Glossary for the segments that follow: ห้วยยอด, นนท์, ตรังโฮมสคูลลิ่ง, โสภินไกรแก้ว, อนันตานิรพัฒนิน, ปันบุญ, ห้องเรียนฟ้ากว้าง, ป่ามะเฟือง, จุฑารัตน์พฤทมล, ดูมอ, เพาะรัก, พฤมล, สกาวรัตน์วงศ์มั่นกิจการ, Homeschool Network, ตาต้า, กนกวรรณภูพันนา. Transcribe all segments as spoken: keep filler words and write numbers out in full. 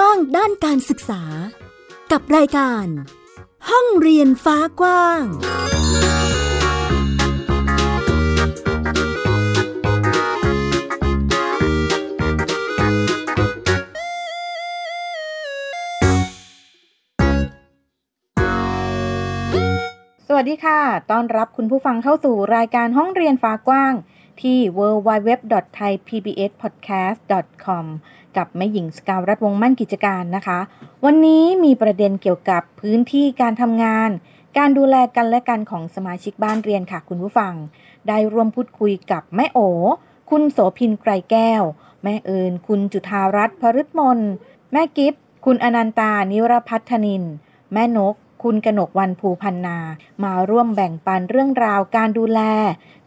กว้างด้านการศึกษากับรายการห้องเรียนฟ้ากว้างสวัสดีค่ะต้อนรับคุณผู้ฟังเข้าสู่รายการห้องเรียนฟ้ากว้างที่ ดับเบิลยู ดับเบิลยู ดับเบิลยู ดอท ไทย พี บี เอส พอดแคสต์ ดอท คอม กับแม่หญิงสกาวรัตน์วงศ์มั่นกิจการนะคะวันนี้มีประเด็นเกี่ยวกับพื้นที่การทำงานการดูแลกันและกันของสมาชิกบ้านเรียนค่ะคุณผู้ฟังได้ร่วมพูดคุยกับแม่โอคุณโสภินไกรแก้วแม่เอิญคุณจุฑารัตน์พฤทมลแม่กิฟคุณอนันตานิรพัฒนินแม่นกคุณกนกวรรณภูพันนามาร่วมแบ่งปันเรื่องราวการดูแล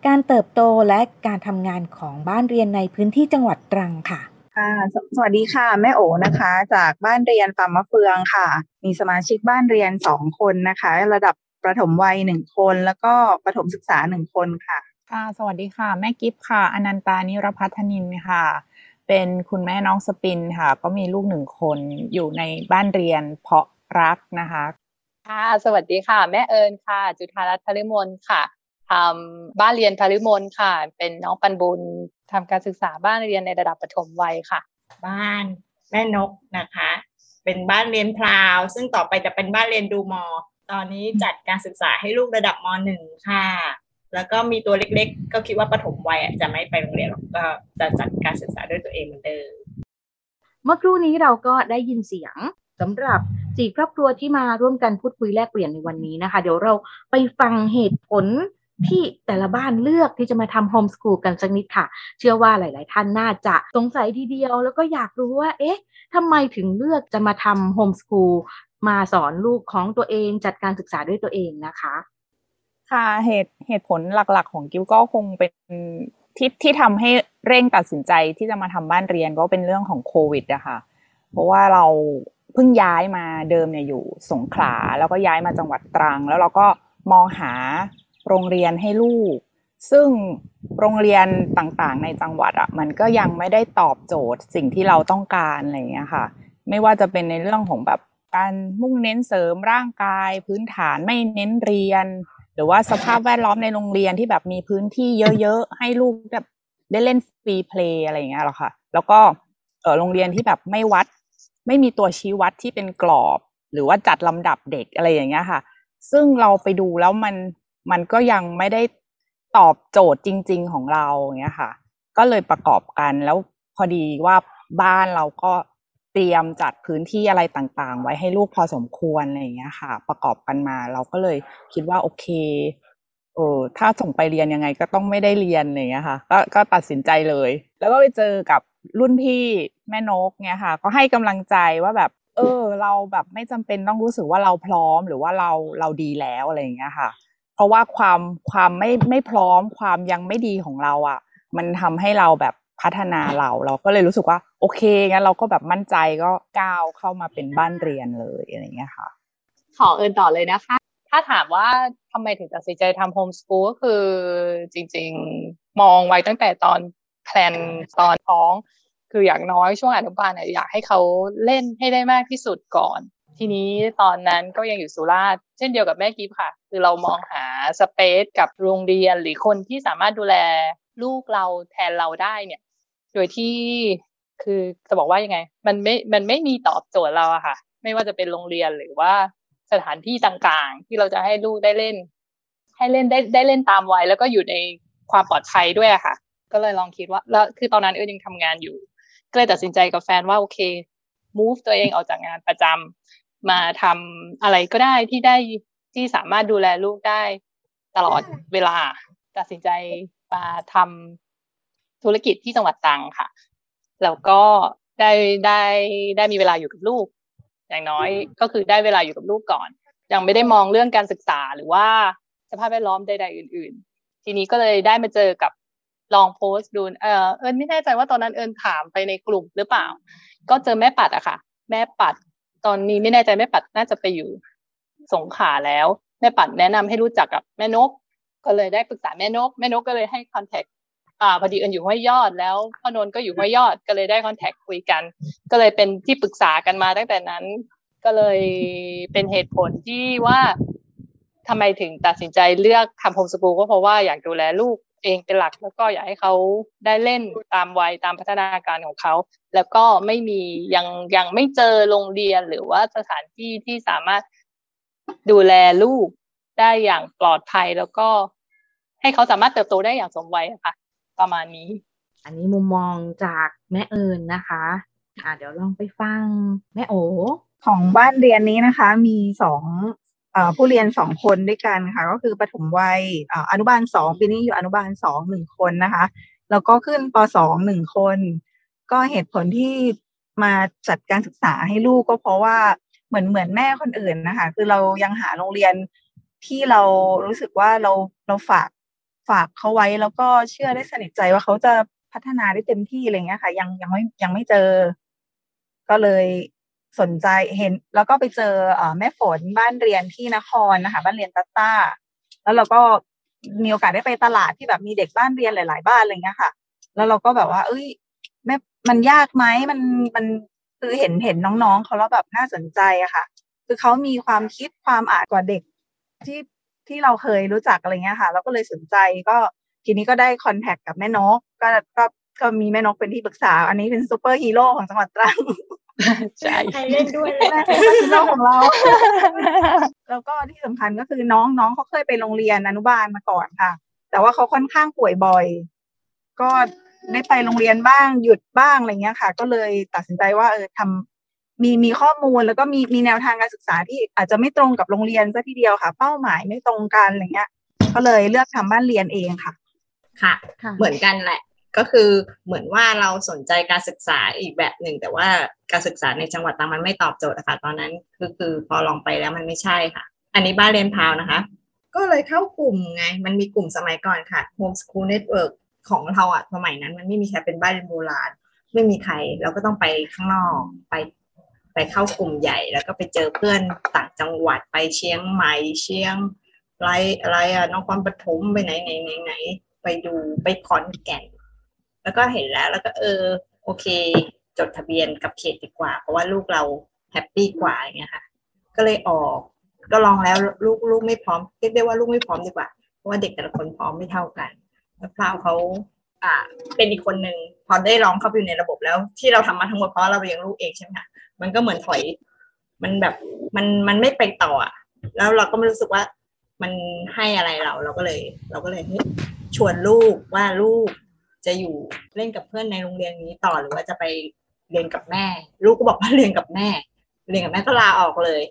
การเติบโตและการทำงานของบ้านเรียนในพื้นที่จังหวัดตรังค่ะค่ะสวัสดีค่ะแม่โอนะคะจากบ้านเรียนป่ามะเฟืองค่ะมีสมาชิกบ้านเรียนสองคนนะคะระดับประถมวัยหนึ่งคนแล้วก็ประถมศึกษาหนึ่งคนค่ะค่ะสวัสดีค่ะแม่กิฟค่ะอนันตานิรพัฒนินค่ะเป็นคุณแม่น้องสปินค่ะก็มีลูกหนึ่งคนอยู่ในบ้านเรียนเพาะรักนะคะค่ะสวัสดีค่ะแม่เอิญค่ะจุฑารัตน์พฤมลค่ะทำบ้านเรียนพฤมลค่ะเป็นน้องปันบุญทำการศึกษาบ้านเรียนในระดับประถมวัยค่ะบ้านแม่นกนะคะเป็นบ้านเรียนพราวซึ่งต่อไปจะเป็นบ้านเรียนดูมอตอนนี้จัดการศึกษาให้ลูกระดับม.หนึ่ง ค่ะแล้วก็มีตัวเล็กๆก็คิดว่าประถมวัยจะไม่ไปโรงเรียนก็จะจัดการศึกษาด้วยตัวเองเหมือนเดิมเมื่อครู่นี้เราก็ได้ยินเสียงสำหรับสี่ครอบครัวที่มาร่วมกันพูดคุยแลกเปลี่ยนในวันนี้นะคะเดี๋ยวเราไปฟังเหตุผลที่แต่ละบ้านเลือกที่จะมาทำโฮมสคูลกันสักนิดค่ะเชื่อว่าหลายๆท่านน่าจะสงสัยทีเดียวแล้วก็อยากรู้ว่าเอ๊ะทำไมถึงเลือกจะมาทำโฮมสคูลมาสอนลูกของตัวเองจัดการศึกษาด้วยตัวเองนะคะค่ะเหตุเหตุผลหลักๆของกิ๊วก็คงเป็นที่ที่ทำให้เร่งตัดสินใจที่จะมาทำบ้านเรียนก็เป็นเรื่องของโควิดอะค่ะเพราะว่าเราเพิ่งย้ายมาเดิมเนี่ยอยู่สงขลาแล้วก็ย้ายมาจังหวัดตรังแล้วเราก็มองหาโรงเรียนให้ลูกซึ่งโรงเรียนต่างๆในจังหวัดอ่ะมันก็ยังไม่ได้ตอบโจทย์สิ่งที่เราต้องการอะไรอย่างเงี้ยค่ะไม่ว่าจะเป็นในเรื่องของแบบการมุ่งเน้นเสริมร่างกายพื้นฐานไม่เน้นเรียนหรือว่าสภาพแวดล้อมในโรงเรียนที่แบบมีพื้นที่เยอะๆให้ลูกแบบได้เล่นฟรีเพลย์อะไรอย่างเงี้ยหรอค่ะแล้วก็เอ่อโรงเรียนที่แบบไม่วัดไม่มีตัวชี้วัดที่เป็นกรอบหรือว่าจัดลำดับเด็กอะไรอย่างเงี้ยค่ะซึ่งเราไปดูแล้วมันมันก็ยังไม่ได้ตอบโจทย์จริงๆของเราอย่างเงี้ยค่ะก็เลยประกอบกันแล้วพอดีว่าบ้านเราก็เตรียมจัดพื้นที่อะไรต่างๆไว้ให้ลูกพอสมควรอะไรอย่างเงี้ยค่ะประกอบกันมาเราก็เลยคิดว่าโอเคเออถ้าส่งไปเรียนยังไงก็ต้องไม่ได้เรียนอะไรอย่างเงี้ยค่ะก็ก็ตัดสินใจเลยแล้วก็ไปเจอกับรุ่นพี่แม่นกเนี่ยค่ะก็ให้กำลังใจว่าแบบเออเราแบบไม่จำเป็นต้องรู้สึกว่าเราพร้อมหรือว่าเราเราดีแล้วอะไรอย่างเงี้ยค่ะเพราะว่าความความไม่ไม่พร้อมความยังไม่ดีของเราอ่ะมันทำให้เราแบบพัฒนาเราเราก็เลยรู้สึกว่าโอเคงั้นเราก็แบบมั่นใจก็ก้าวเข้ามาเป็นบ้านเรียนเลยอะไรอย่างเงี้ยค่ะขอเอิญต่อเลยนะคะถ้าถามว่าทำไมถึงตัดสินใจทำโฮมสคูลก็คือจริงๆมองไว้ตั้งแต่ตอนแพลนตอนท้องคืออย่างน้อยช่วงอนุบาลอยากให้เขาเล่นให้ได้มากที่สุดก่อนทีนี้ตอนนั้นก็ยังอยู่สุราษฎร์เช่นเดียวกับแม่กิฟค่ะคือเรามองหาสเปซกับโรงเรียนหรือคนที่สามารถดูแลลูกเราแทนเราได้เนี่ยโดยที่คือจะบอกว่ายังไงมันไม่มันไม่มีตอบโจทย์เราอะค่ะไม่ว่าจะเป็นโรงเรียนหรือว่าสถานที่ต่างๆที่เราจะให้ลูกได้เล่นให้เล่นได้ได้เล่นตามวัยแล้วก็อยู่ในความปลอดภัยด้วยอะค่ะก็เลยลองคิดว่าแล้วคือตอนนั้นเอิญยังทำงานอยู่ก็เลยตัดสินใจกับแฟนว่าโอเคมูฟตัวเองออกจากงานประจำมาทำอะไรก็ได้ที่ได้ที่สามารถดูแลลูกได้ตลอดเวลาตัดสินใจมาทำธุรกิจที่จังหวัดตรังค่ะแล้วก็ได้ได้ได้มีเวลาอยู่กับลูกอย่างน้อยก็คือได้เวลาอยู่กับลูกก่อนยังไม่ได้มองเรื่องการศึกษาหรือว่าสภาพแวดล้อมใดๆอื่นๆทีนี้ก็เลยได้มาเจอกับลองโพสต์ดูเออเอิญไม่แน่ใจว่าตอนนั้นเอิญถามไปในกลุ่มหรือเปล่าก็เจอแม่ปัดอะค่ะแม่ปัดตอนนี้ไม่แน่ใจแม่ปัดน่าจะไปอยู่สงขลาแล้วแม่ปัดแนะนำให้รู้จักกับแม่นกก็เลยได้ปรึกษาแม่นกแม่นกก็เลยให้คอนแทค อ่าพอดีเอิญอยู่ห้วยยอดแล้วพ่อนนท์ก็อยู่ห้วยยอดก็เลยได้คอนแทคคุยกันก็เลยเป็นที่ปรึกษากันมาตั้งแต่นั้นก็เลยเป็นเหตุผลที่ว่าทำไมถึงตัดสินใจเลือกทำโฮมสกูลก็เพราะว่าอยากดูแลลูกเองเป็นหลักแล้วก็อยากให้เขาได้เล่นตามวัยตามพัฒนาการของเขาแล้วก็ไม่มียังยังไม่เจอโรงเรียนหรือว่าสถานที่ที่สามารถดูแลลูกได้อย่างปลอดภัยแล้วก็ให้เขาสามารถเติบโตได้อย่างสมวัยค่ะประมาณนี้อันนี้มุมมองจากแม่เอิญ น, นะคะอ่ะเดี๋ยวลองไปฟังแม่โอของบ้านเรียนนี้นะคะมีสองผู้เรียนสองคนด้วยกันค่ะก็คือปฐมวัยอนุบาลสองปีนี้อยู่อนุบาลสอง หนึ่งคนนะคะแล้วก็ขึ้นป.สอง หนึ่งคนก็เหตุผลที่มาจัดการศึกษาให้ลูกก็เพราะว่าเหมือนเหมือนแม่คนอื่นนะคะคือเรายังหาโรงเรียนที่เรารู้สึกว่าเราเราฝากฝากเขาไว้แล้วก็เชื่อได้สนิทใจว่าเขาจะพัฒนาได้เต็มที่อะไรเงี้ยค่ะยังยังไม่ยังไม่เจอก็เลยสนใจเห็นแล้วก็ไปเจอแม่ฝนบ้านเรียนที่นครนะคะบ้านเรียนตาต้าแล้วเราก็มีโอกาสได้ไปตลาดที่แบบมีเด็กบ้านเรียนหลายๆบ้านอะไรเงี้ยค่ะแล้วเราก็แบบว่าเอ้ยแม่มันยากไหมมันมันคือเห็นเห็นน้องๆเขาแล้วแบบน่าสนใจอะค่ะคือเขามีความคิดความอ่านกว่าเด็กที่ที่เราเคยรู้จักอะไรเงี้ยค่ะเราก็เลยสนใจก็ทีนี้ก็ได้คอนแทคกับแม่นกก็ก็ก็มีแม่นกเป็นที่ปรึกษาอันนี้เป็นซูเปอร์ฮีโร่ของจังหวัดตรังใช่ใครเล่นด้วยเลยเป็นน้องของเราแล้วก็ที่สำคัญก็คือน้องน้องเขาเคยไปโรงเรียนอนุบาลมาก่อนค่ะแต่ว่าเขาค่อนข้างป่วยบ่อยก็ได้ไปโรงเรียนบ้างหยุดบ้างอะไรเงี้ยค่ะก็เลยตัดสินใจว่าเออทำมีมีข้อมูลแล้วก็มีมีแนวทางการศึกษาที่อาจจะไม่ตรงกับโรงเรียนซะทีเดียวค่ะเป้าหมายไม่ตรงกันอะไรเงี้ยก็เลยเลือกทำบ้านเรียนเองค่ะค่ะเหมือนกันแหละก็คือเหมือนว่าเราสนใจการศึกษาอีกแบบหนึ่งแต่ว่าการศึกษาในจังหวัดตรังมันไม่ตอบโจทย์นะคะตอนนั้นคือคือพอลองไปแล้วมันไม่ใช่ค่ะอันนี้บ้านเรียนพาวนะคะก็เลยเข้ากลุ่มไงมันมีกลุ่มสมัยก่อนค่ะ Homeschool Network ของเราอ่ะสมัยนั้นมันไม่มีใครเป็นบ้านเรียนโบราณไม่มีใครเราก็ต้องไปข้างนอกไปไปเข้ากลุ่มใหญ่แล้วก็ไปเจอเพื่อนต่างจังหวัดไปเชียงใหม่เชียงรายอะไรอ่ะนครปฐมไปไหนๆๆๆไปดูไปขอนแก่นแล้วก็เห็นแล้วแล้วก็เออโอเคจดทะเบียนกับเขตดีกว่าเพราะว่าลูกเราแฮปปี้กว่าอย่างเงี้ยค่ะก็เลยออกก็ลองแล้วลูกลูกไม่พร้อมเรียกได้ว่าลูกไม่พร้อมดีกว่าเพราะว่าเด็กแต่ละคนพร้อมไม่เท่ากันแล้วพราวเขาอ่าเป็นอีกคนนึงพอได้ลองเข้าไปอยู่ในระบบแล้วที่เราทำมาทั้งหมดเพราะเราเลี้ยงลูกเองใช่ไหมคะมันก็เหมือนถอยมันแบบมันมันไม่ไปต่ออ่ะแล้วเราก็ไม่รู้สึกว่ามันให้อะไรเราเราก็เลยเราก็เลยชวนลูกว่าลูกจะอยู่เล่นกับเพื่อนในโรงเรียนนี้ต่อหรือว่าจะไปเรียนกับแม่ลูกก็บอกว่าเรียนกับแม่เรียนกับแม่ก็ลาออกเลย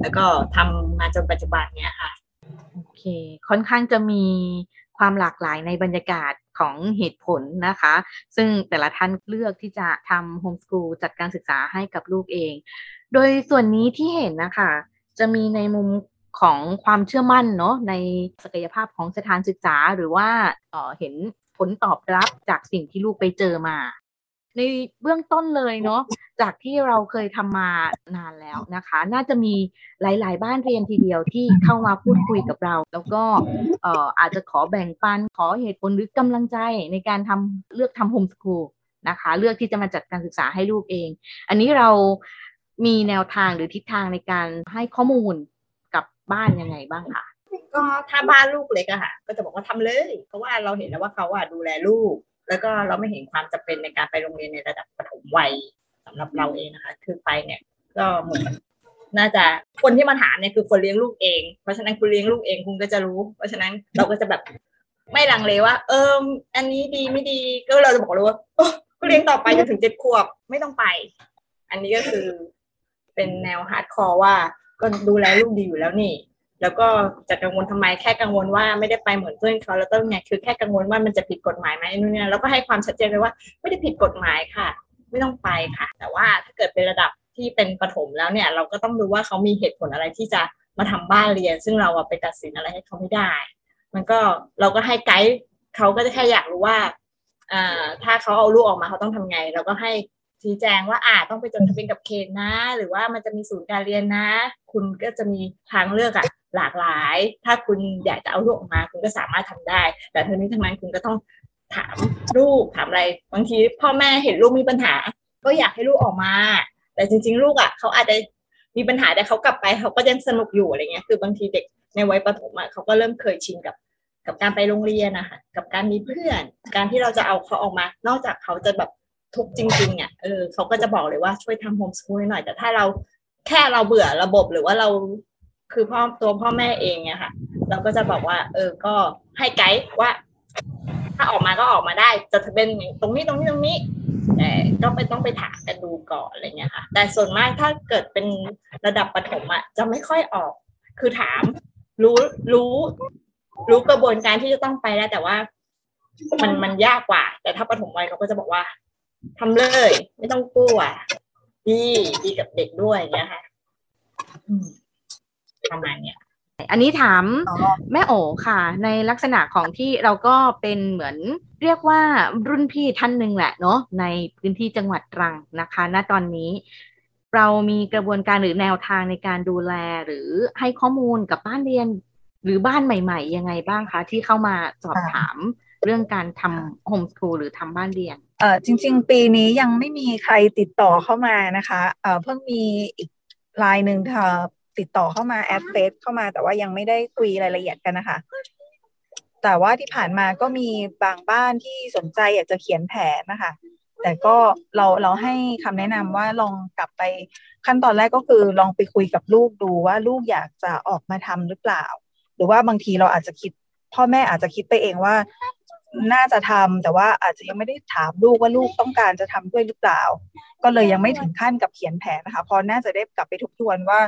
แล้วก็ทำมาจนปัจจุบันเนี้ยค่ะโอเคค่อนข้างจะมีความหลากหลายในบรรยากาศของเหตุผลนะคะซึ่งแต่ละท่านเลือกที่จะทำโฮมสกูลจัดการศึกษาให้กับลูกเองโดยส่วนนี้ที่เห็นนะคะจะมีในมุมของความเชื่อมั่นเนาะในศักยภาพของสถานศึกษาหรือว่าเอ่อเห็นผลตอบรับจากสิ่งที่ลูกไปเจอมาในเบื้องต้นเลยเนาะจากที่เราเคยทำมานานแล้วนะคะน่าจะมีหลายๆบ้านเรียนทีเดียวที่เข้ามาพูดคุยกับเราแล้วก็เอ่ออาจจะขอแบ่งปันขอเหตุผลหรือกำลังใจในการทำเลือกทำโฮมสกูลนะคะเลือกที่จะมาจัดการศึกษาให้ลูกเองอันนี้เรามีแนวทางหรือทิศทางในการให้ข้อมูลกับบ้านยังไงบ้างคะก็ถ้าบ้านลูกเล็กอะค่ะก็จะบอกว่าทำเลยเพราะว่าเราเห็นแล้วว่าเขาอะดูแลลูกแล้วก็เราไม่เห็นความจำเป็นในการไปโรงเรียนในระดับปฐมวัยสำหรับเราเองนะคะคือไปเนี่ยก็เหมือนน่าจะคนที่มาถามเนี่ยคือคนเลี้ยงลูกเองเพราะฉะนั้นคุณเลี้ยงลูกเองคุณก็จะรู้เพราะฉะนั้นเราก็จะแบบไม่ลังเลว่าเอออันนี้ดีไม่ดีก็เราจะบอกเลยว่าก็เลี้ยงต่อไปจนถึงเจ็ดขวบไม่ต้องไปอันนี้ก็คือเป็นแนวฮาร์ดคอร์ว่าก็ดูแลลูกดีอยู่แล้วนี่แล้วก็จะกังวลทำไมแค่กังวลว่าไม่ได้ไปเหมือนเพื่อนเขาแล้วต้องไงคือแค่กังวลว่ามันจะผิดกฎหมายไหมนู่นนี่แล้วก็ให้ความชัดเจนเลยว่าไม่ได้ผิดกฎหมายค่ะไม่ต้องไปค่ะแต่ว่าถ้าเกิดเป็นระดับที่เป็นประถมแล้วเนี่ยเราก็ต้องดูว่าเขามีเหตุผลอะไรที่จะมาทำบ้านเรียนซึ่งเราไปตัดสินอะไรให้เขาไม่ได้มันก็เราก็ให้ไกด์เขาก็จะแค่อยากรู้ว่าอ่าถ้าเขาเอาลูกออกมาเขาต้องทำไงเราก็ให้ชี้แจงว่าอ่าต้องไปจดทะเบียนกับเขตนะหรือว่ามันจะมีศูนย์การเรียนนะคุณก็จะมีทางเลือกอะหลากหลายถ้าคุณอยากจะเอาลูกออกมาคุณก็สามารถทำได้แต่ทั้งนี้ทั้งนั้นคุณก็ต้อง ถามลูกถามอะไรบางทีพ่อแม่เห็นลูกมีปัญหาก็อยากให้ลูกออกมาแต่จริงๆลูกอ่ะเขาอาจจะมีปัญหาแต่เขากลับไปเขาก็ยังสนุกอยู่อะไรเงี้ยคือบางทีเด็กในวัยประถมอ่ะเขาก็เริ่มเคยชินกับกับการไปโรงเรียนนะคะกับการมีเพื่อนการที่เราจะเอาเขาออกมานอกจากเขาจะแบบทุกจริงๆเนี่ยเออเขาก็จะบอกเลยว่าช่วยทำโฮมสคูลหน่อยแต่ถ้าเราแค่เราเบื่อระบบหรือว่าเราคือพ่อตัวพ่อแม่เองเนี่ยค่ะเราก็จะบอกว่าเออก็ให้ไกด์ว่าถ้าออกมาก็ออกมาได้จะเป็นตรงนี้ตรงนี้ตรงนี้แต่ก็ไปต้องไปถามกันดูก่อนอะไรเงี้ยค่ะแต่ส่วนมากถ้าเกิดเป็นระดับประถมอ่ะจะไม่ค่อยออกคือถามรู้รู้รู้กระบวนการที่จะต้องไปแล้วแต่ว่ามันมันยากกว่าแต่ถ้าประถมวัยเราก็จะบอกว่าทำเลยไม่ต้องกลัวดีดีกับเด็กด้วยเนี่ยค่ะประมาณเนี้ยอันนี้ถามแม่โอค่ะในลักษณะของที่เราก็เป็นเหมือนเรียกว่ารุ่นพี่ท่านหนึ่งแหละเนาะในพื้นที่จังหวัดตรังนะคะณตอนนี้เรามีกระบวนการหรือแนวทางในการดูแลหรือให้ข้อมูลกับบ้านเรียนหรือบ้านใหม่ๆยังไงบ้างคะที่เข้ามาสอบถามเรื่องการทำโฮมสคูลหรือทำบ้านเรียนเอ่อจริงๆปีนี้ยังไม่มีใครติดต่อเข้ามานะคะเอ่อเพิ่งมีอีกรายนึงเธอติดต่อเข้ามาแอดเฟซเข้ามาแต่ว่ายังไม่ได้คุยรายละเอียดกันนะคะแต่ว่าที่ผ่านมาก็มีบางบ้านที่สนใจอยากจะเขียนแผนนะคะแต่ก็เราเราให้คำแนะนำว่าลองกลับไปขั้นตอนแรกก็คือลองไปคุยกับลูกดูว่าลูกอยากจะออกมาทำหรือเปล่าหรือว่าบางทีเราอาจจะคิดพ่อแม่อาจจะคิดไปเองว่าน่าจะทำแต่ว่าอาจจะยังไม่ได้ถามลูกว่าลูกต้องการจะทำด้วยหรือเปล่าก็เลยยังไม่ถึงขั้นกับเขียนแผนนะคะพอน่าจะได้กลับไปทบทวนว่า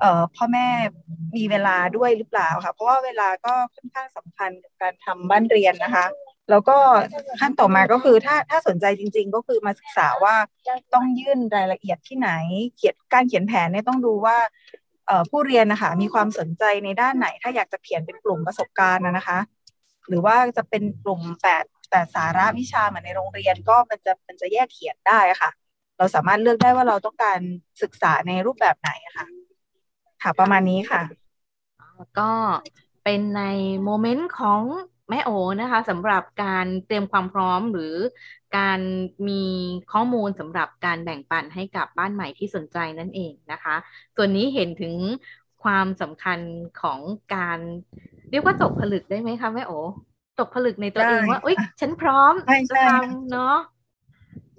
เอ่อพ่อแม่มีเวลาด้วยหรือเปล่าค่ะเพราะว่าเวลาก็ค่อนข้างสำคัญกับการทำบ้านเรียนนะคะแล้วก็ขั้นต่อมาก็คือถ้าถ้าสนใจจริงๆก็คือมาศึกษาว่าต้องยื่นรายละเอียดที่ไหนเขียนการเขียนแผนเนี่ยต้องดูว่าเอ่อผู้เรียนนะคะมีความสนใจในด้านไหนถ้าอยากจะเขียนเป็นกลุ่มประสบการณ์นะคะหรือว่าจะเป็นกลุ่มแปดแต่สาระวิชาเหมือนในโรงเรียนก็มันจะมันจะแยกเขียนได้ค่ะเราสามารถเลือกได้ว่าเราต้องการศึกษาในรูปแบบไหนค่ะค่ะประมาณนี้ค่ะก็เป็นในโมเมนต์ของแม่โอนะคะสำหรับการเตรียมความพร้อมหรือการมีข้อมูลสำหรับการแบ่งปันให้กับบ้านใหม่ที่สนใจนั่นเองนะคะส่วนนี้เห็นถึงความสำคัญของการเรียกว่าตกผลึกได้ไหมคะแม่โอตกผลึกในตัวเองว่าอุ๊ยฉันพร้อมจะทำเนาะ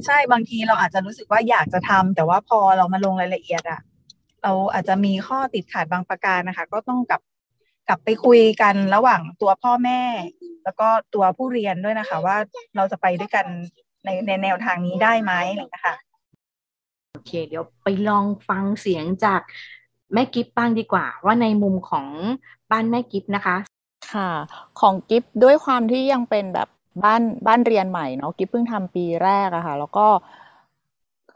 ใช่บางทีเราอาจจะรู้สึกว่าอยากจะทำแต่ว่าพอเรามาลงรายละเอียดอะเราอาจจะมีข้อติดขัดบางประการนะคะก็ต้องกลับกลับไปคุยกันระหว่างตัวพ่อแม่แล้วก็ตัวผู้เรียนด้วยนะคะว่าเราจะไปด้วยกันในในแนวทางนี้ได้ไหมนะคะโอเคเดี๋ยวไปลองฟังเสียงจากแม่กิ๊บบ้างดีกว่าว่าในมุมของบ้านแม่กิ๊บนะคะค่ะของกิ๊บด้วยความที่ยังเป็นแบบบ้านบ้านเรียนใหม่เนาะกิ๊บเพิ่งทำปีแรกอะค่ะแล้วก็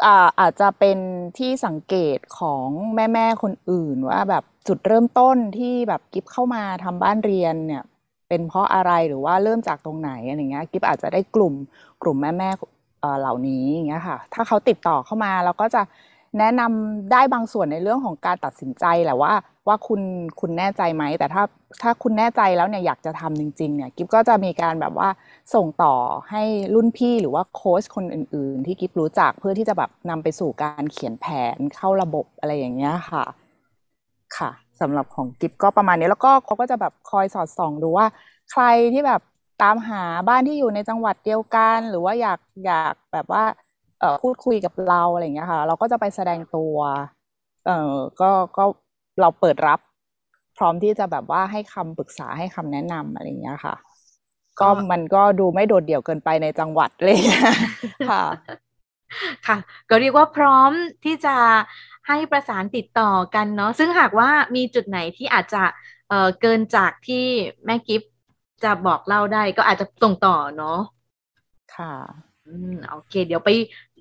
อ่าอาจจะเป็นที่สังเกตของแม่ๆคนอื่นว่าแบบจุดเริ่มต้นที่แบบกิ๊บเข้ามาทำบ้านเรียนเนี่ยเป็นเพราะอะไรหรือว่าเริ่มจากตรงไหนอะไรเงี้ยกิ๊บอาจจะได้กลุ่มกลุ่มแม่ๆเอ่อเหล่านี้อย่างเงี้ยค่ะถ้าเขาติดต่อเข้ามาเราก็จะแนะนำได้บางส่วนในเรื่องของการตัดสินใจแหละว่าว่าคุณคุณแน่ใจไหมแต่ถ้าถ้าคุณแน่ใจแล้วเนี่ยอยากจะทำจริงๆเนี่ยกิ๊บก็จะมีการแบบว่าส่งต่อให้รุ่นพี่หรือว่าโค้ชคนอื่นๆที่กิ๊บรู้จักเพื่อที่จะแบบนำไปสู่การเขียนแผนเข้าระบบอะไรอย่างเงี้ยค่ะค่ะสำหรับของกิ๊บก็ประมาณนี้แล้วก็เขาก็จะแบบคอยสอดส่องดูว่าใครที่แบบตามหาบ้านที่อยู่ในจังหวัดเดียวกันหรือว่าอยากอยากแบบว่าเอ่อพูดคุยกับเราอะไรอย่างเงี้ยค่ะเราก็จะไปแสดงตัวเอ่อก็ก็เราเปิดรับพร้อมที่จะแบบว่าให้คำปรึกษาให้คำแนะนำอะไรอย่างเงี้ยค่ะก็มันก็ดูไม่โดดเดี่ยวเกินไปในจังหวัดเลยค่ะค่ะก็เรียกว่าพร้อมที่จะให้ประสานติดต่อกันเนาะซึ่งหากว่ามีจุดไหนที่อาจจะเอ่อเกินจากที่แม่กิฟจะบอกเล่าได้ก็อาจจะส่งต่อเนาะค่ะอืมโอเคเดี๋ยวไป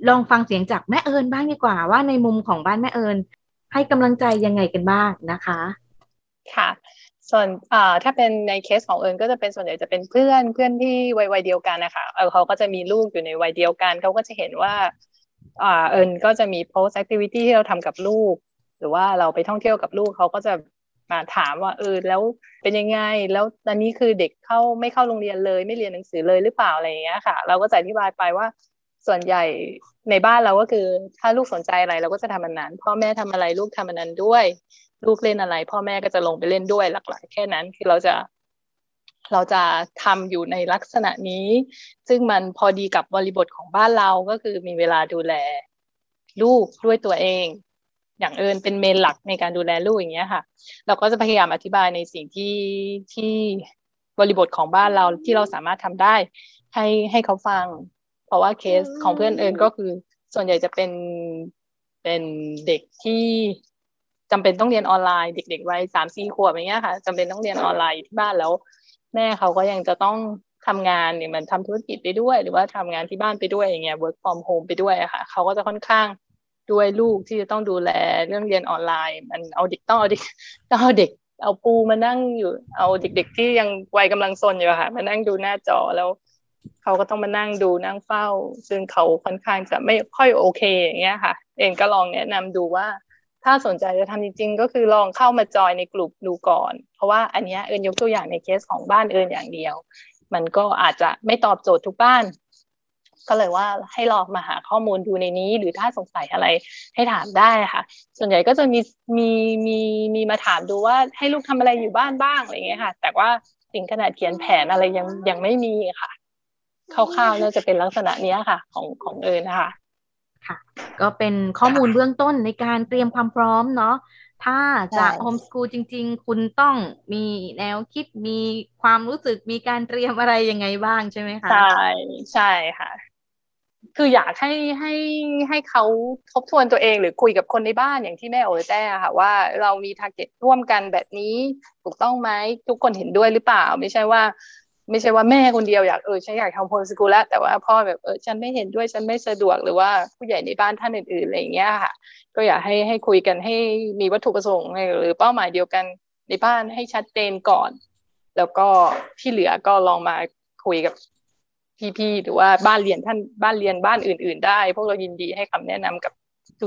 ลองฟังเสียงจากแม่เอิญบ้างดีกว่าว่าในมุมของบ้านแม่เอิญให้กำลังใจยังไงกันบ้างนะคะค่ะส่วนเอ่อถ้าเป็นในเคสของเอิญก็จะเป็นส่วนใหญ่จะเป็นเพื่อนเพื่อนที่วัยเดียวกันนะคะเออเขาก็จะมีลูกอยู่ในวัยเดียวกันเขาก็จะเห็นว่าเอ่อเอิญก็จะมีโพสต์แอคทิวิตี้ที่เราทำกับลูกหรือว่าเราไปท่องเที่ยวกับลูกเขาก็จะ มาถามว่าเออแล้วเป็นยังไงแล้วตอนนี้คือเด็กเข้าไม่เข้าโรงเรียนเลยไม่เรียนหนังสือเลยหรือเปล่าอะไรอย่างเงี้ยค่ะเราก็จะอธิบายไปว่าส่วนใหญ่ในบ้านเราก็คือถ้าลูกสนใจอะไรเราก็จะทำอันนั้นพ่อแม่ทำอะไรลูกทำอันนั้นด้วยลูกเล่นอะไรพ่อแม่ก็จะลงไปเล่นด้วยหลักๆแค่นั้นคือเราจะเราจะทำอยู่ในลักษณะนี้ซึ่งมันพอดีกับบริบทของบ้านเราก็คือมีเวลาดูแลลูกด้วยตัวเองอย่างเอิญเป็นเมนหลักในการดูแลลูกอย่างเงี้ยค่ะเราก็จะพยายามอธิบายในสิ่งที่ที่บริบทของบ้านเราที่เราสามารถทำได้ให้ให้เขาฟังเพราะว่าเคสของเพื่อนเอิญก็คือส่วนใหญ่จะเป็นเป็นเด็กที่จำเป็นต้องเรียนออนไลน์เด็กๆวัยสามสี่ขวบอย่างเงี้ยค่ะจำเป็นต้องเรียนออนไลน์ที่บ้านแล้วแม่เขาก็ยังจะต้องทำงานเนี่ยมันทำธุรกิจไปด้วยหรือว่าทำงานที่บ้านไปด้วยอย่างเงี้ย work from home ไปด้วยอะค่ะเขาก็จะค่อนข้างด้วยลูกที่จะต้องดูแลเรื่องเรียนออนไลน์มันเอาเด็กต้องเอาเด็กต้องเอาเด็กเอาปูมานั่งอยู่เอาเด็กๆที่ยังวัยกำลังซนอยู่ค่ะมานั่งดูหน้าจอแล้วเขาก็ต้องมานั่งดูนั่งเฝ้าซึ่งเขาค่อนข้างจะไม่ค่อยโอเคอย่างเงี้ยค่ะเองก็ลองแนะนำดูว่าถ้าสนใจจะทำจริงๆก็คือลองเข้ามาจอยในกลุ่มดูก่อนเพราะว่าอันนี้เอิญยกตัวอย่างในเคสของบ้านเอิญอย่างเดียวมันก็อาจจะไม่ตอบโจทย์ทุกบ้านก็เลยว่าให้ลองมาหาข้อมูลดูในนี้หรือถ้าสงสัยอะไรให้ถามได้ค่ะส่วนใหญ่ก็จะมีมีมีมีมาถามดูว่าให้ลูกทำอะไรอยู่บ้านบ้างอะไรเงี้ยค่ะแต่ว่าถึงขนาดเขียนแผนอะไรยังยังไม่มีค่ะคร่าวๆน่าจะเป็นลักษณะนี้ค่ะของของเอิญนะคะค่ะก็เป็นข้อมูลเบื้องต้นในการเตรียมความพร้อมเนาะถ้าจะโฮมสคูลจริงๆคุณต้องมีแนวคิดมีความรู้สึกมีการเตรียมอะไรยังไงบ้างใช่ไหมคะใช่ใช่ค่ะคืออยากให้ให้ให้เขาทบทวนตัวเองหรือคุยกับคนในบ้านอย่างที่แม่โอแจ้ค่ะว่าเรามีทาร์เก็ตร่วมกันแบบนี้ถูกต้องไหมทุกคนเห็นด้วยหรือเปล่าไม่ใช่ว่าไม่ใช่ว่าแม่คนเดียวอยากเออฉันอยากทำโฮมสกูลแล้วแต่ว่าพ่อแบบเออฉันไม่เห็นด้วยฉันไม่สะดวกหรือว่าผู้ใหญ่ในบ้านท่านอื่นๆอะไรอย่างเงี้ยค่ะก็อยากให้ให้คุยกันให้มีวัตถุประสงค์หรือเป้าหมายเดียวกันในบ้านให้ชัดเจนก่อนแล้วก็ที่เหลือก็ลองมาคุยกับพี่ๆหรือว่าบ้านเรียนท่านบ้านเรียนบ้านอื่นๆได้พวกเรายินดีให้คำแนะนำกับ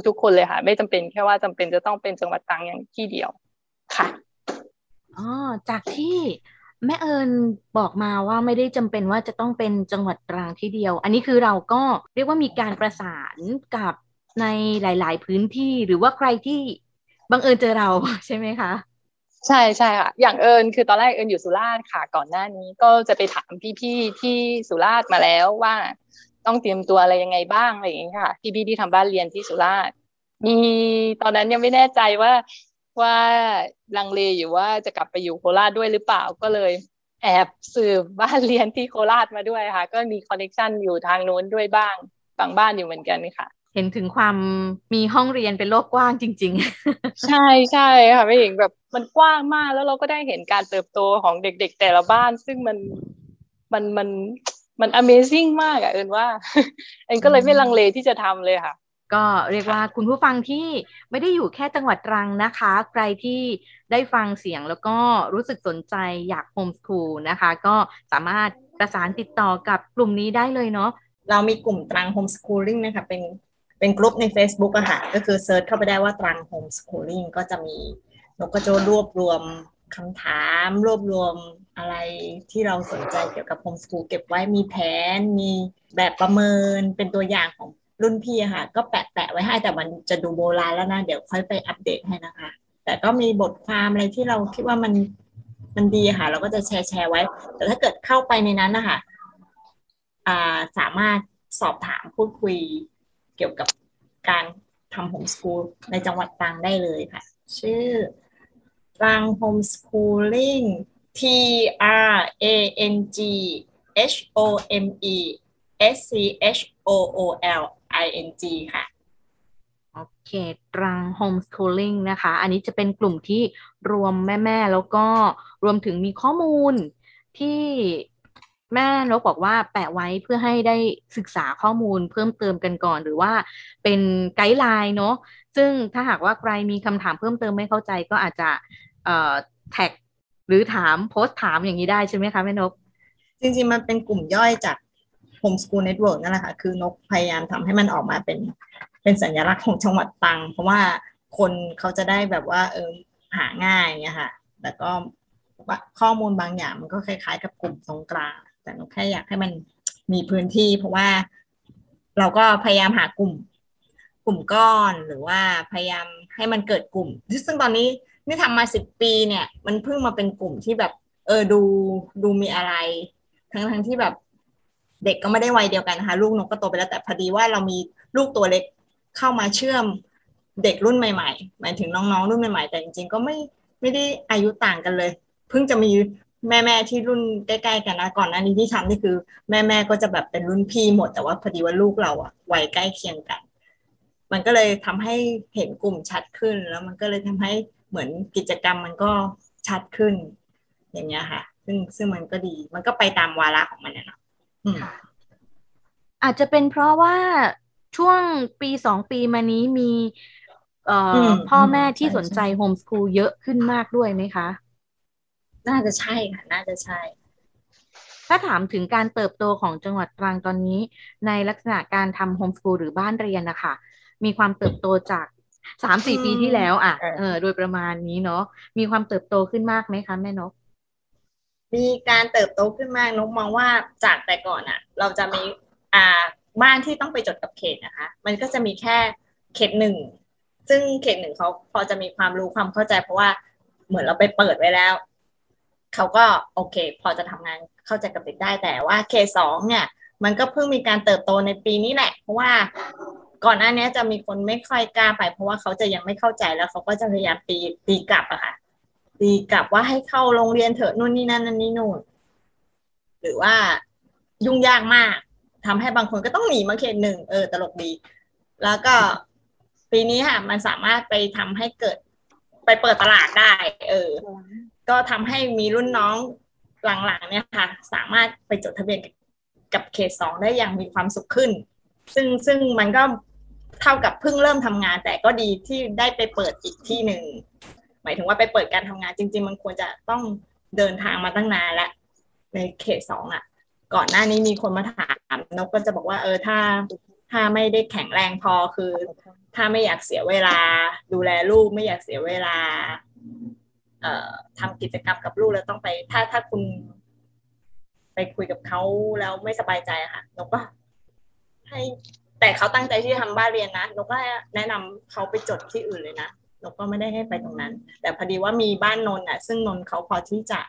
ทุกๆคนเลยค่ะไม่จำเป็นแค่ว่าจำเป็นจะต้องเป็นจังหวัดตรังอย่างที่เดียวค่ะอ๋อจากที่แม่เอิญบอกมาว่าไม่ได้จำเป็นว่าจะต้องเป็นจังหวัดตรังที่เดียวอันนี้คือเราก็เรียกว่ามีการประสานกับในหลายๆพื้นที่หรือว่าใครที่บังเอิญเจอเราใช่ไหมคะใช่ใช่ค่ะอย่างเอิญคือตอนแรกเอิญอยู่สุราษฎร์ค่ะก่อนหน้านี้ก็จะไปถามพี่ๆที่สุราษฎร์มาแล้วว่าต้องเตรียมตัวอะไรยังไงบ้างอะไรอย่างเงี้ยค่ะพี่ๆที่ทำบ้านเรียนที่สุราษฎร์มีตอนนั้นยังไม่แน่ใจว่าว่าลังเลอยู่ว่าจะกลับไปอยู่โคราชด้วยหรือเปล่าก็เลยแอบสืบบ้านเรียนที่โคราชมาด้วยค่ะก็มีคอนเนคชั่นอยู่ทางโน้นด้วยบ้างบางบ้านอยู่เหมือนกันค่ะเห็นถึงความมีห้องเรียนเป็นโลกกว้างจริงๆใช่ใช่ค่ะไม่เห็นแบบมันกว้างมากแล้วเราก็ได้เห็นการเติบโตของเด็กๆแต่ละบ้านซึ่งมันมันมันมัน Amazing มากอ่ะเอิญว่าเอิญก็เลยไม่ลังเลที่จะทำเลยค่ะก็เรียกว่าคุณผู้ฟังที่ไม่ได้อยู่แค่จังหวัดตรังนะคะใครที่ได้ฟังเสียงแล้วก็รู้สึกสนใจอยากโฮมสคูลนะคะก็สามารถประสานติดต่อกับกลุ่มนี้ได้เลยเนาะเรามีกลุ่มตรังโฮมสคูลลิ่งนะคะเป็นเป็นกลุ่มใน Facebook อะค่ะก็คือเซิร์ชเข้าไปได้ว่าตรังโฮมสคูลลิ่งก็จะมีนกกระโจนรวบรวมคำถามรวบรวมอะไรที่เราสนใจเกี่ยวกับโฮมสคูลเก็บไว้มีแผนมีแบบประเมินเป็นตัวอย่างของรุ่นพี่ค่ะก็แปะแปะไว้ให้แต่มันจะดูโบราณแล้วนะเดี๋ยวค่อยไปอัปเดตให้นะคะแต่ก็มีบทความอะไรที่เราคิดว่ามันมันดีค่ะเราก็จะแชร์แชร์ไว้แต่ถ้าเกิดเข้าไปในนั้นนะคะอ่าสามารถสอบถามพูดคุยเกี่ยวกับการทำโฮมสกูลในจังหวัดตรังได้เลยค่ะชื่อตรังโฮมสกูลลิ่ง T R A N G H O M E S C H O O Lไอ เอ็น จี ค่ะโอเคตรังโฮมสคูลลิ่งนะคะอันนี้จะเป็นกลุ่มที่รวมแม่ๆแล้วก็รวมถึงมีข้อมูลที่แม่นกบอกว่าแปะไว้เพื่อให้ได้ศึกษาข้อมูลเพิ่มเติมกันก่อนหรือว่าเป็นไกด์ไลน์เนาะซึ่งถ้าหากว่าใครมีคำถามเพิ่มเติมไม่เข้าใจก็อาจจะเอ่อแท็กหรือถามโพสต์ถามอย่างนี้ได้ใช่ไหมคะแม่นกจริงๆมันเป็นกลุ่มย่อยจากHomeschool Network นั่นแหละค่ะคือนกพยายามทำให้มันออกมาเป็นเป็นสัญลักษณ์ของจังหวัดตรังเพราะว่าคนเขาจะได้แบบว่าเออ หาง่ายเนี่ยค่ะแล้วก็ข้อมูลบางอย่างมันก็คล้ายๆกับกลุ่มตรงกลางแต่เราแค่อยากให้มันมีพื้นที่เพราะว่าเราก็พยายามหากลุ่มกลุ่มก้อนหรือว่าพยายามให้มันเกิดกลุ่มซึ่งตอนนี้นี่ทำมาสิบปีเนี่ยมันเพิ่งมาเป็นกลุ่มที่แบบเออดูดูมีอะไรทั้งทั้งที่แบบเด็กก็ไม่ได้วัยเดียวกันนะคะลูกนกก็โตไปแล้วแต่พอดีว่าเรามีลูกตัวเล็กเข้ามาเชื่อมเด็กรุ่นใหม่ๆหมายถึงน้องๆรุ่นใหม่ๆแต่จริงๆก็ไม่ไม่ได้อายุต่างกันเลยเพิ่งจะมีแม่ๆที่รุ่นใกล้ๆกันนะก่อนหน้านี้ที่ทำนี่คือแม่ๆก็จะแบบเป็นรุ่นพี่หมดแต่ว่าพอดีว่าลูกเราอะวัยใกล้เคียงกันมันก็เลยทำให้เห็นกลุ่มชัดขึ้นแล้วมันก็เลยทำให้เหมือนกิจกรรมมันก็ชัดขึ้นอย่างเงี้ยค่ะซึ่งซึ่งมันก็ดีมันก็ไปตามวาระของมันเนาะอาจจะเป็นเพราะว่าช่วงปีสองปีมานี้มีพ่อแม่ที่สนใจโฮมสคูลเยอะขึ้นมากด้วยไหมคะน่าจะใช่ค่ะน่าจะใช่ถ้าถามถึงการเติบโตของจังหวัดตรังตอนนี้ในลักษณะการทำโฮมสคูลหรือบ้านเรียนนะคะมีความเติบโตจาก สามถึงสี่ ปีที่แล้วอ่ะเออโดยประมาณนี้เนาะมีความเติบโตขึ้นมากไหมคะแม่นกมีการเติบโตขึ้นมากนกมองว่าจากแต่ก่อนอ่ะเราจะมีอ่าบ้านที่ต้องไปจดกับเขตนะคะมันก็จะมีแค่เขตหนึ่งซึ่งเขตหนึ่งเขาพอจะมีความรู้ความเข้าใจเพราะว่าเหมือนเราไปเปิดไว้แล้วเขาก็โอเคพอจะทำงานเข้าใจกับเด็กได้แต่ว่าเขตสองเนี่ยมันก็เพิ่งมีการเติบโตในปีนี้แหละเพราะว่าก่อนหน้านี้จะมีคนไม่ค่อยกล้าไปเพราะว่าเขาจะยังไม่เข้าใจแล้วเขาก็จะพยายามตีตีกลับอะค่ะตีกลับว่าให้เข้าโรงเรียนเถอะนู่นนี่นั่นนั่นนี่นู่นหรือว่ายุ่งยากมากทำให้บางคนก็ต้องหนีมาเขตหนึ่งเออตลกดีแล้วก็ปีนี้ค่ะมันสามารถไปทำให้เกิดไปเปิดตลาดได้เออก็ทำให้มีรุ่นน้องหลังๆเนี่ยค่ะสามารถไปจดทะเบียนกับเขตสองได้อย่างมีความสุขขึ้นซึ่งซึ่งมันก็เท่ากับเพิ่งเริ่มทำงานแต่ก็ดีที่ได้ไปเปิดอีกที่หนึ่งหมายถึงว่าไปเปิดการทำงานจริงๆมันควรจะต้องเดินทางมาตั้งนานแล้วในเขตสองอ่ะก่อนหน้านี้มีคนมาถามนกก็จะบอกว่าเออถ้าถ้าไม่ได้แข็งแรงพอคือถ้าไม่อยากเสียเวลาดูแลลูกไม่อยากเสียเวลาเอ่อทำกิจกรรมกับลูกแล้วต้องไปถ้าถ้าคุณไปคุยกับเขาแล้วไม่สบายใจอะค่ะนกก็ให้แต่เขาตั้งใจที่จะทำบ้านเรียนนะนกก็แนะนำเขาไปจดที่อื่นเลยนะนกก็ไม่ได้ให้ไปตรงนั้นแต่พอดีว่ามีบ้านนนท์อ่ะซึ่งนนท์เขาพอที่จะ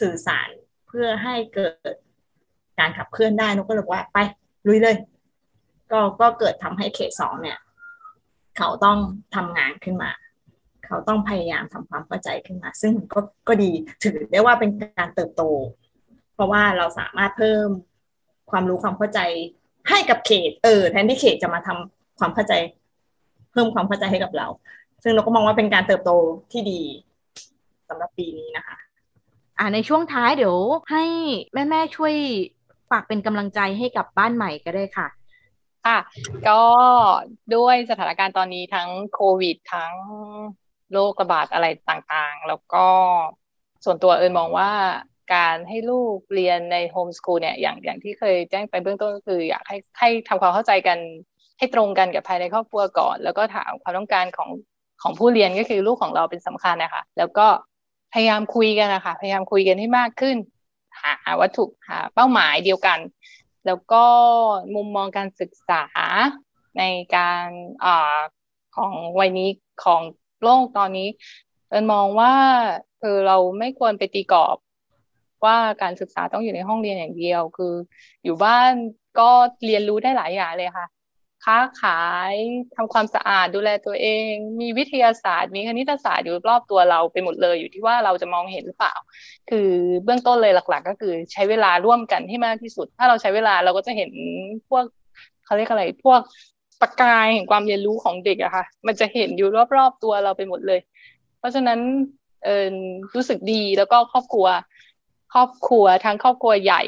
สื่อสารเพื่อให้เกิดการขับเคลื่อนได้นกก็เลยว่าไปลุยเลยก็ก็เกิดทำให้เขตสองเนี่ยเขาต้องทำงานขึ้นมาเขาต้องพยายามทำความเข้าใจขึ้นมาซึ่งก็ก็ดีถือได้ว่าเป็นการเติบโตเพราะว่าเราสามารถเพิ่มความรู้ความเข้าใจให้กับเขตเออแทนที่เขตจะมาทำความเข้าใจเพิ่มความเข้าใจให้กับเราซึ่งเราก็มองว่าเป็นการเติบโตที่ดีสำหรับปีนี้นะคะอ่าในช่วงท้ายเดี๋ยวให้แม่ๆช่วยฝากเป็นกำลังใจให้กับบ้านใหม่ก็ได้ค่ะค่ะก็ด้วยสถานการณ์ตอนนี้ทั้งโควิดทั้งโรคระบาดอะไรต่างๆแล้วก็ส่วนตัวเอิญมองว่าการให้ลูกเรียนในโฮมสคูลเนี่ยอย่างอย่างที่เคยแจ้งไปเบื้องต้นก็คืออยากให้ให้ทำความเข้าใจกันให้ตรงกันกับภายในครอบครัวก่อนแล้วก็ถามความต้องการของของผู้เรียนก็คือลูกของเราเป็นสำคัญนะคะแล้วก็พยายามคุยกันนะคะพยายามคุยกันให้มากขึ้นหาวัตถุหาเป้าหมายเดียวกันแล้วก็มุมมองการศึกษาในการอ่าของวัยนี้ของโลกตอนนี้เอิญมองว่าคือเราไม่ควรไปตีกรอบว่าการศึกษาต้องอยู่ในห้องเรียนอย่างเดียวคืออยู่บ้านก็เรียนรู้ได้หลายอย่างเลยค่ะค้าขายทำความสะอาดดูแลตัวเองมีวิทยาศาสตร์มีคณิตศาสตร์อยู่รอบตัวเราไปหมดเลยอยู่ที่ว่าเราจะมองเห็นหรือเปล่าคือเบื้องต้นเลยหลักๆก็คือใช้เวลาร่วมกันให้มากที่สุดถ้าเราใช้เวลาเราก็จะเห็นพวกเขาเรียกอะไรพวกประกายแห่งความเรียนรู้ของเด็กอะค่ะมันจะเห็นอยู่รอบๆตัวเราไปหมดเลยเพราะฉะนั้นเอ่อรู้สึกดีแล้วก็ครอบครัวครอบครัวทั้งครอบครัวใหญ่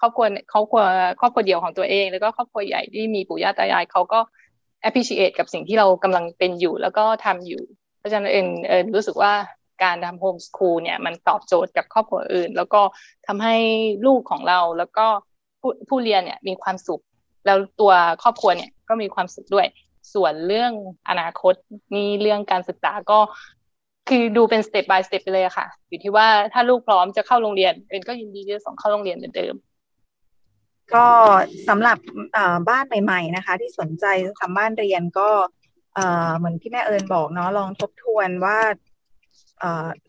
ครอบครัวครอบครัวครอบครัวเดี่ยวของตัวเองแล้วก็ครอบครัวใหญ่ที่มีปู่ย่าตายายเขาก็ appreciate กับสิ่งที่เรากำลังเป็นอยู่แล้วก็ทำอยู่เพราะฉะนั้นเอิญเอิญรู้สึกว่าการทำโฮมสคูลเนี่ยมันตอบโจทย์กับครอบครัวอื่นแล้วก็ทำให้ลูกของเราแล้วก็ผู้ผู้เรียนเนี่ยมีความสุขแล้วตัวครอบครัวเนี่ยก็มีความสุขด้วยส่วนเรื่องอนาคตนี่เรื่องการศึกษาก็ คือดูเป็นสเต็ปบายสเต็ปไปเลยค่ะอยู่ที่ว่าถ้าลูกพร้อมจะเข้าโรงเรียนเอ็นก็ยินดีที่จะส่งเข้าโรงเรียนเหมือนเดิมก็สำหรับบ้านใหม่ๆนะคะที่สนใจทำบ้านเรียนก็เหมือนที่แม่เอิญบอกเนาะลองทบทวนว่า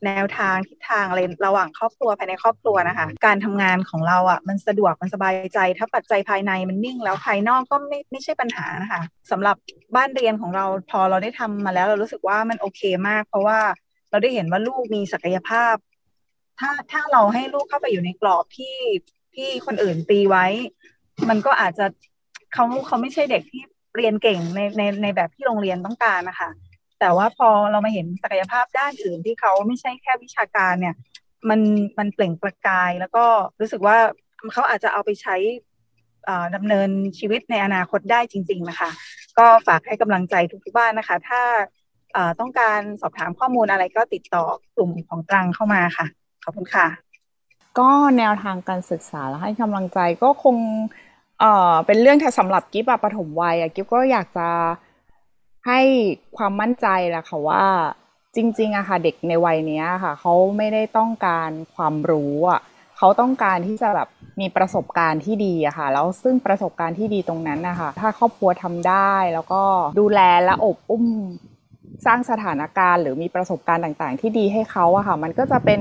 แนวทางทิศทางอะไรระหว่างครอบครัวภายในครอบครัวนะคะการทำงานของเราอ่ะมันสะดวกมันสบายใจถ้าปัจจัยภายในมันนิ่งแล้วภายนอกก็ไม่ไม่ใช่ปัญหานะคะสำหรับบ้านเรียนของเราพอเราได้ทำมาแล้วเรารู้สึกว่ามันโอเคมากเพราะว่าเราได้เห็นว่าลูกมีศักยภาพถ้าถ้าเราให้ลูกเข้าไปอยู่ในกรอบที่ที่คนอื่นตีไว้มันก็อาจจะเขาเขาไม่ใช่เด็กที่เรียนเก่งในในในแบบที่โรงเรียนต้องการนะคะแต่ว่าพอเรามาเห็นศักยภาพด้านอื่นที่เขาไม่ใช่แค่วิชาการเนี่ยมันมันเปล่งประกายแล้วก็รู้สึกว่าเขาอาจจะเอาไปใช้ดำเนินชีวิตในอนาคตได้จริงๆนะคะก็ฝากให้กำลังใจทุกๆบ้านนะคะถ้าต้องการสอบถามข้อมูลอะไรก็ติดต่อกลุ่มของตรังเข้ามาค่ะขอบคุณค่ะก็แนวทางการศึกษาและให้กำลังใจก็คงเอ่อเป็นเรื่องสำหรับกิ๊บอะปฐมวัยอะกิ๊บก็อยากจะให้ความมั่นใจแหละค่ะว่าจริงๆอะค่ะเด็กในวัยเนี้ยค่ะเขาไม่ได้ต้องการความรู้อะเขาต้องการที่จะแบบมีประสบการณ์ที่ดีอะค่ะแล้วซึ่งประสบการณ์ที่ดีตรงนั้นนะคะถ้าครอบครัวทำได้แล้วก็ดูแลและอบอุ้มสร้างสถานการณ์หรือมีประสบการณ์ต่างๆที่ดีให้เขาอะค่ะมันก็จะเป็น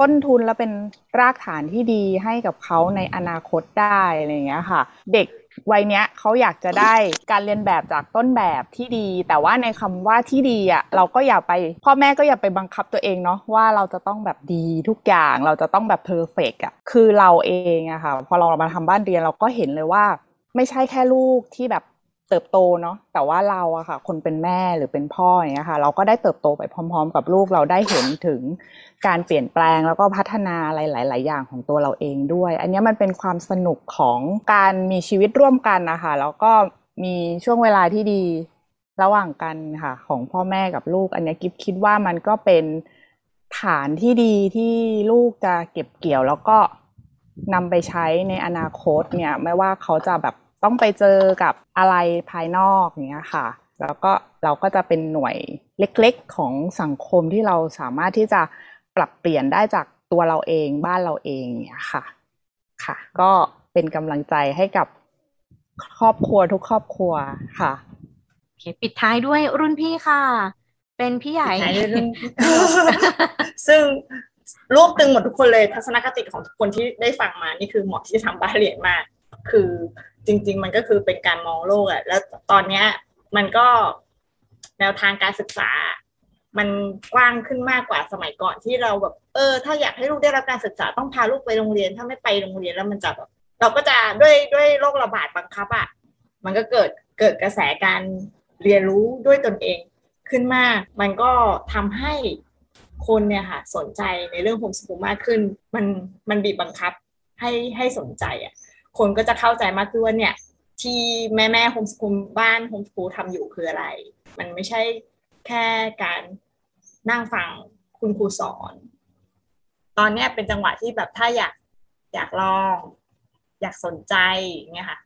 ต้นทุนและเป็นรากฐานที่ดีให้กับเขาในอนาคตได้อะไรอย่างเงี้ยค่ะเด็กวัยเนี้ยเขาอยากจะได้การเรียนแบบจากต้นแบบที่ดีแต่ว่าในคำว่าที่ดีอะเราก็อย่าไปพ่อแม่ก็อย่าไปบังคับตัวเองเนาะว่าเราจะต้องแบบดีทุกอย่างเราจะต้องแบบเพอร์เฟกต์อะคือเราเองอะค่ะพอเรามาทำบ้านเรียนเราก็เห็นเลยว่าไม่ใช่แค่ลูกที่แบบเติบโตเนาะแต่ว่าเราอะค่ะคนเป็นแม่หรือเป็นพ่ออย่างเงี้ยค่ะเราก็ได้เติบโตไปพร้อมๆกับลูกเราได้เห็นถึงการเปลี่ยนแปลงแล้วก็พัฒนาอะไรหลายๆอย่างของตัวเราเองด้วยอันนี้มันเป็นความสนุกของการมีชีวิตร่วมกันนะคะแล้วก็มีช่วงเวลาที่ดีระหว่างกันค่ะของพ่อแม่กับลูกอันนี้กิ๊บคิดว่ามันก็เป็นฐานที่ดีที่ลูกจะเก็บเกี่ยวแล้วก็นำไปใช้ในอนาคตเนี่ยไม่ว่าเขาจะแบบต้องไปเจอกับอะไรภายนอกอย่างเงี้ยค่ะแล้วก็เราก็จะเป็นหน่วยเล็กๆของสังคมที่เราสามารถที่จะปรับเปลี่ยนได้จากตัวเราเองบ้านเราเองอย่างเงี้ยค่ะค่ะก็เป็นกำลังใจให้กับครอบครัวทุกครอบครัวค่ะโอเคปิดท้ายด้วยรุ่นพี่ค่ะเป็นพี่ใหญ่รุ่นซึ่งรวบตึงหมดทุกคนเลยทัศนคติของทุกคนที่ได้ฟังมานี่คือเหมาะที่จะทำบ้านเรียนมากคือจริงๆมันก็คือเป็นการมองโลกอะแล้วตอนนี้มันก็แนวทางการศึกษามันกว้างขึ้นมากกว่าสมัยก่อนที่เราแบบเออถ้าอยากให้ลูกได้รับการศึกษาต้องพาลูกไปโรงเรียนถ้าไม่ไปโรงเรียนแล้วมันจะแบบเราก็จะด้วยด้วยโรคระบาดบังคับอะมันก็เกิดเกิดกระแสการเรียนรู้ด้วยตนเองขึ้นมากมันก็ทำให้คนเนี่ยค่ะสนใจในเรื่องโฮมสคูลมากขึ้นมันมันบีบบังคับให้ให้สนใจอะคนก็จะเข้าใจมากขึ้นว่าเนี่ยที่แม่แม่โฮมสคูลบ้านโฮมสคูลทำอยู่คืออะไรมันไม่ใช่แค่การนั่งฟังคุณครูสอนตอนนี้เป็นจังหวะที่แบบถ้าอยากอยากลองอยากสนใจอย่างเงี้ยค่ะ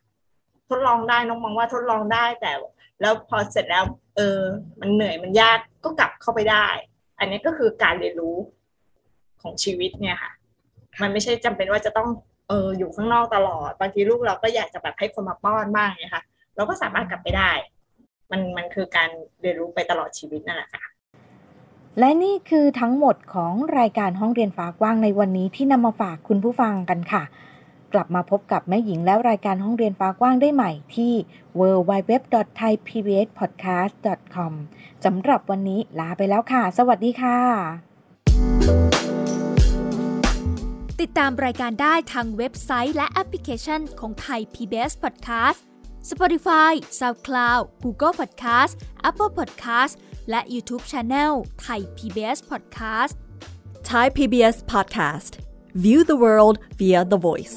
ทดลองได้น้องมองว่าทดลองได้แต่แล้วพอเสร็จแล้วเออมันเหนื่อยมันยากก็กลับเข้าไปได้อันนี้ก็คือการเรียนรู้ของชีวิตเนี่ยค่ะมันไม่ใช่จำเป็นว่าจะต้องเอออยู่ข้างนอกตลอดบางทีลูกเราก็อยากจะแบบให้คนมาป้อนบ้างไงคะเราก็สามารถกลับไปได้มันมันคือการเรียนรู้ไปตลอดชีวิตนั่นแหละค่ะและนี่คือทั้งหมดของรายการห้องเรียนฟ้ากว้างในวันนี้ที่นำมาฝากคุณผู้ฟังกันค่ะกลับมาพบกับแม่หญิงแล้วรายการห้องเรียนฟ้ากว้างได้ใหม่ที่ ดับเบิลยู ดับเบิลยู ดับเบิลยู ดอท ไทยพีบีเอสพอดแคสต์ ดอท คอม สำหรับวันนี้ลาไปแล้วค่ะสวัสดีค่ะติดตามรายการได้ทางเว็บไซต์และแอปพลิเคชันของไทย พี บี เอส Podcast Spotify, SoundCloud, Google Podcast, Apple Podcast และ YouTube Channel ไทย พี บี เอส Podcast Thai พี บี เอส Podcast View the world via the voice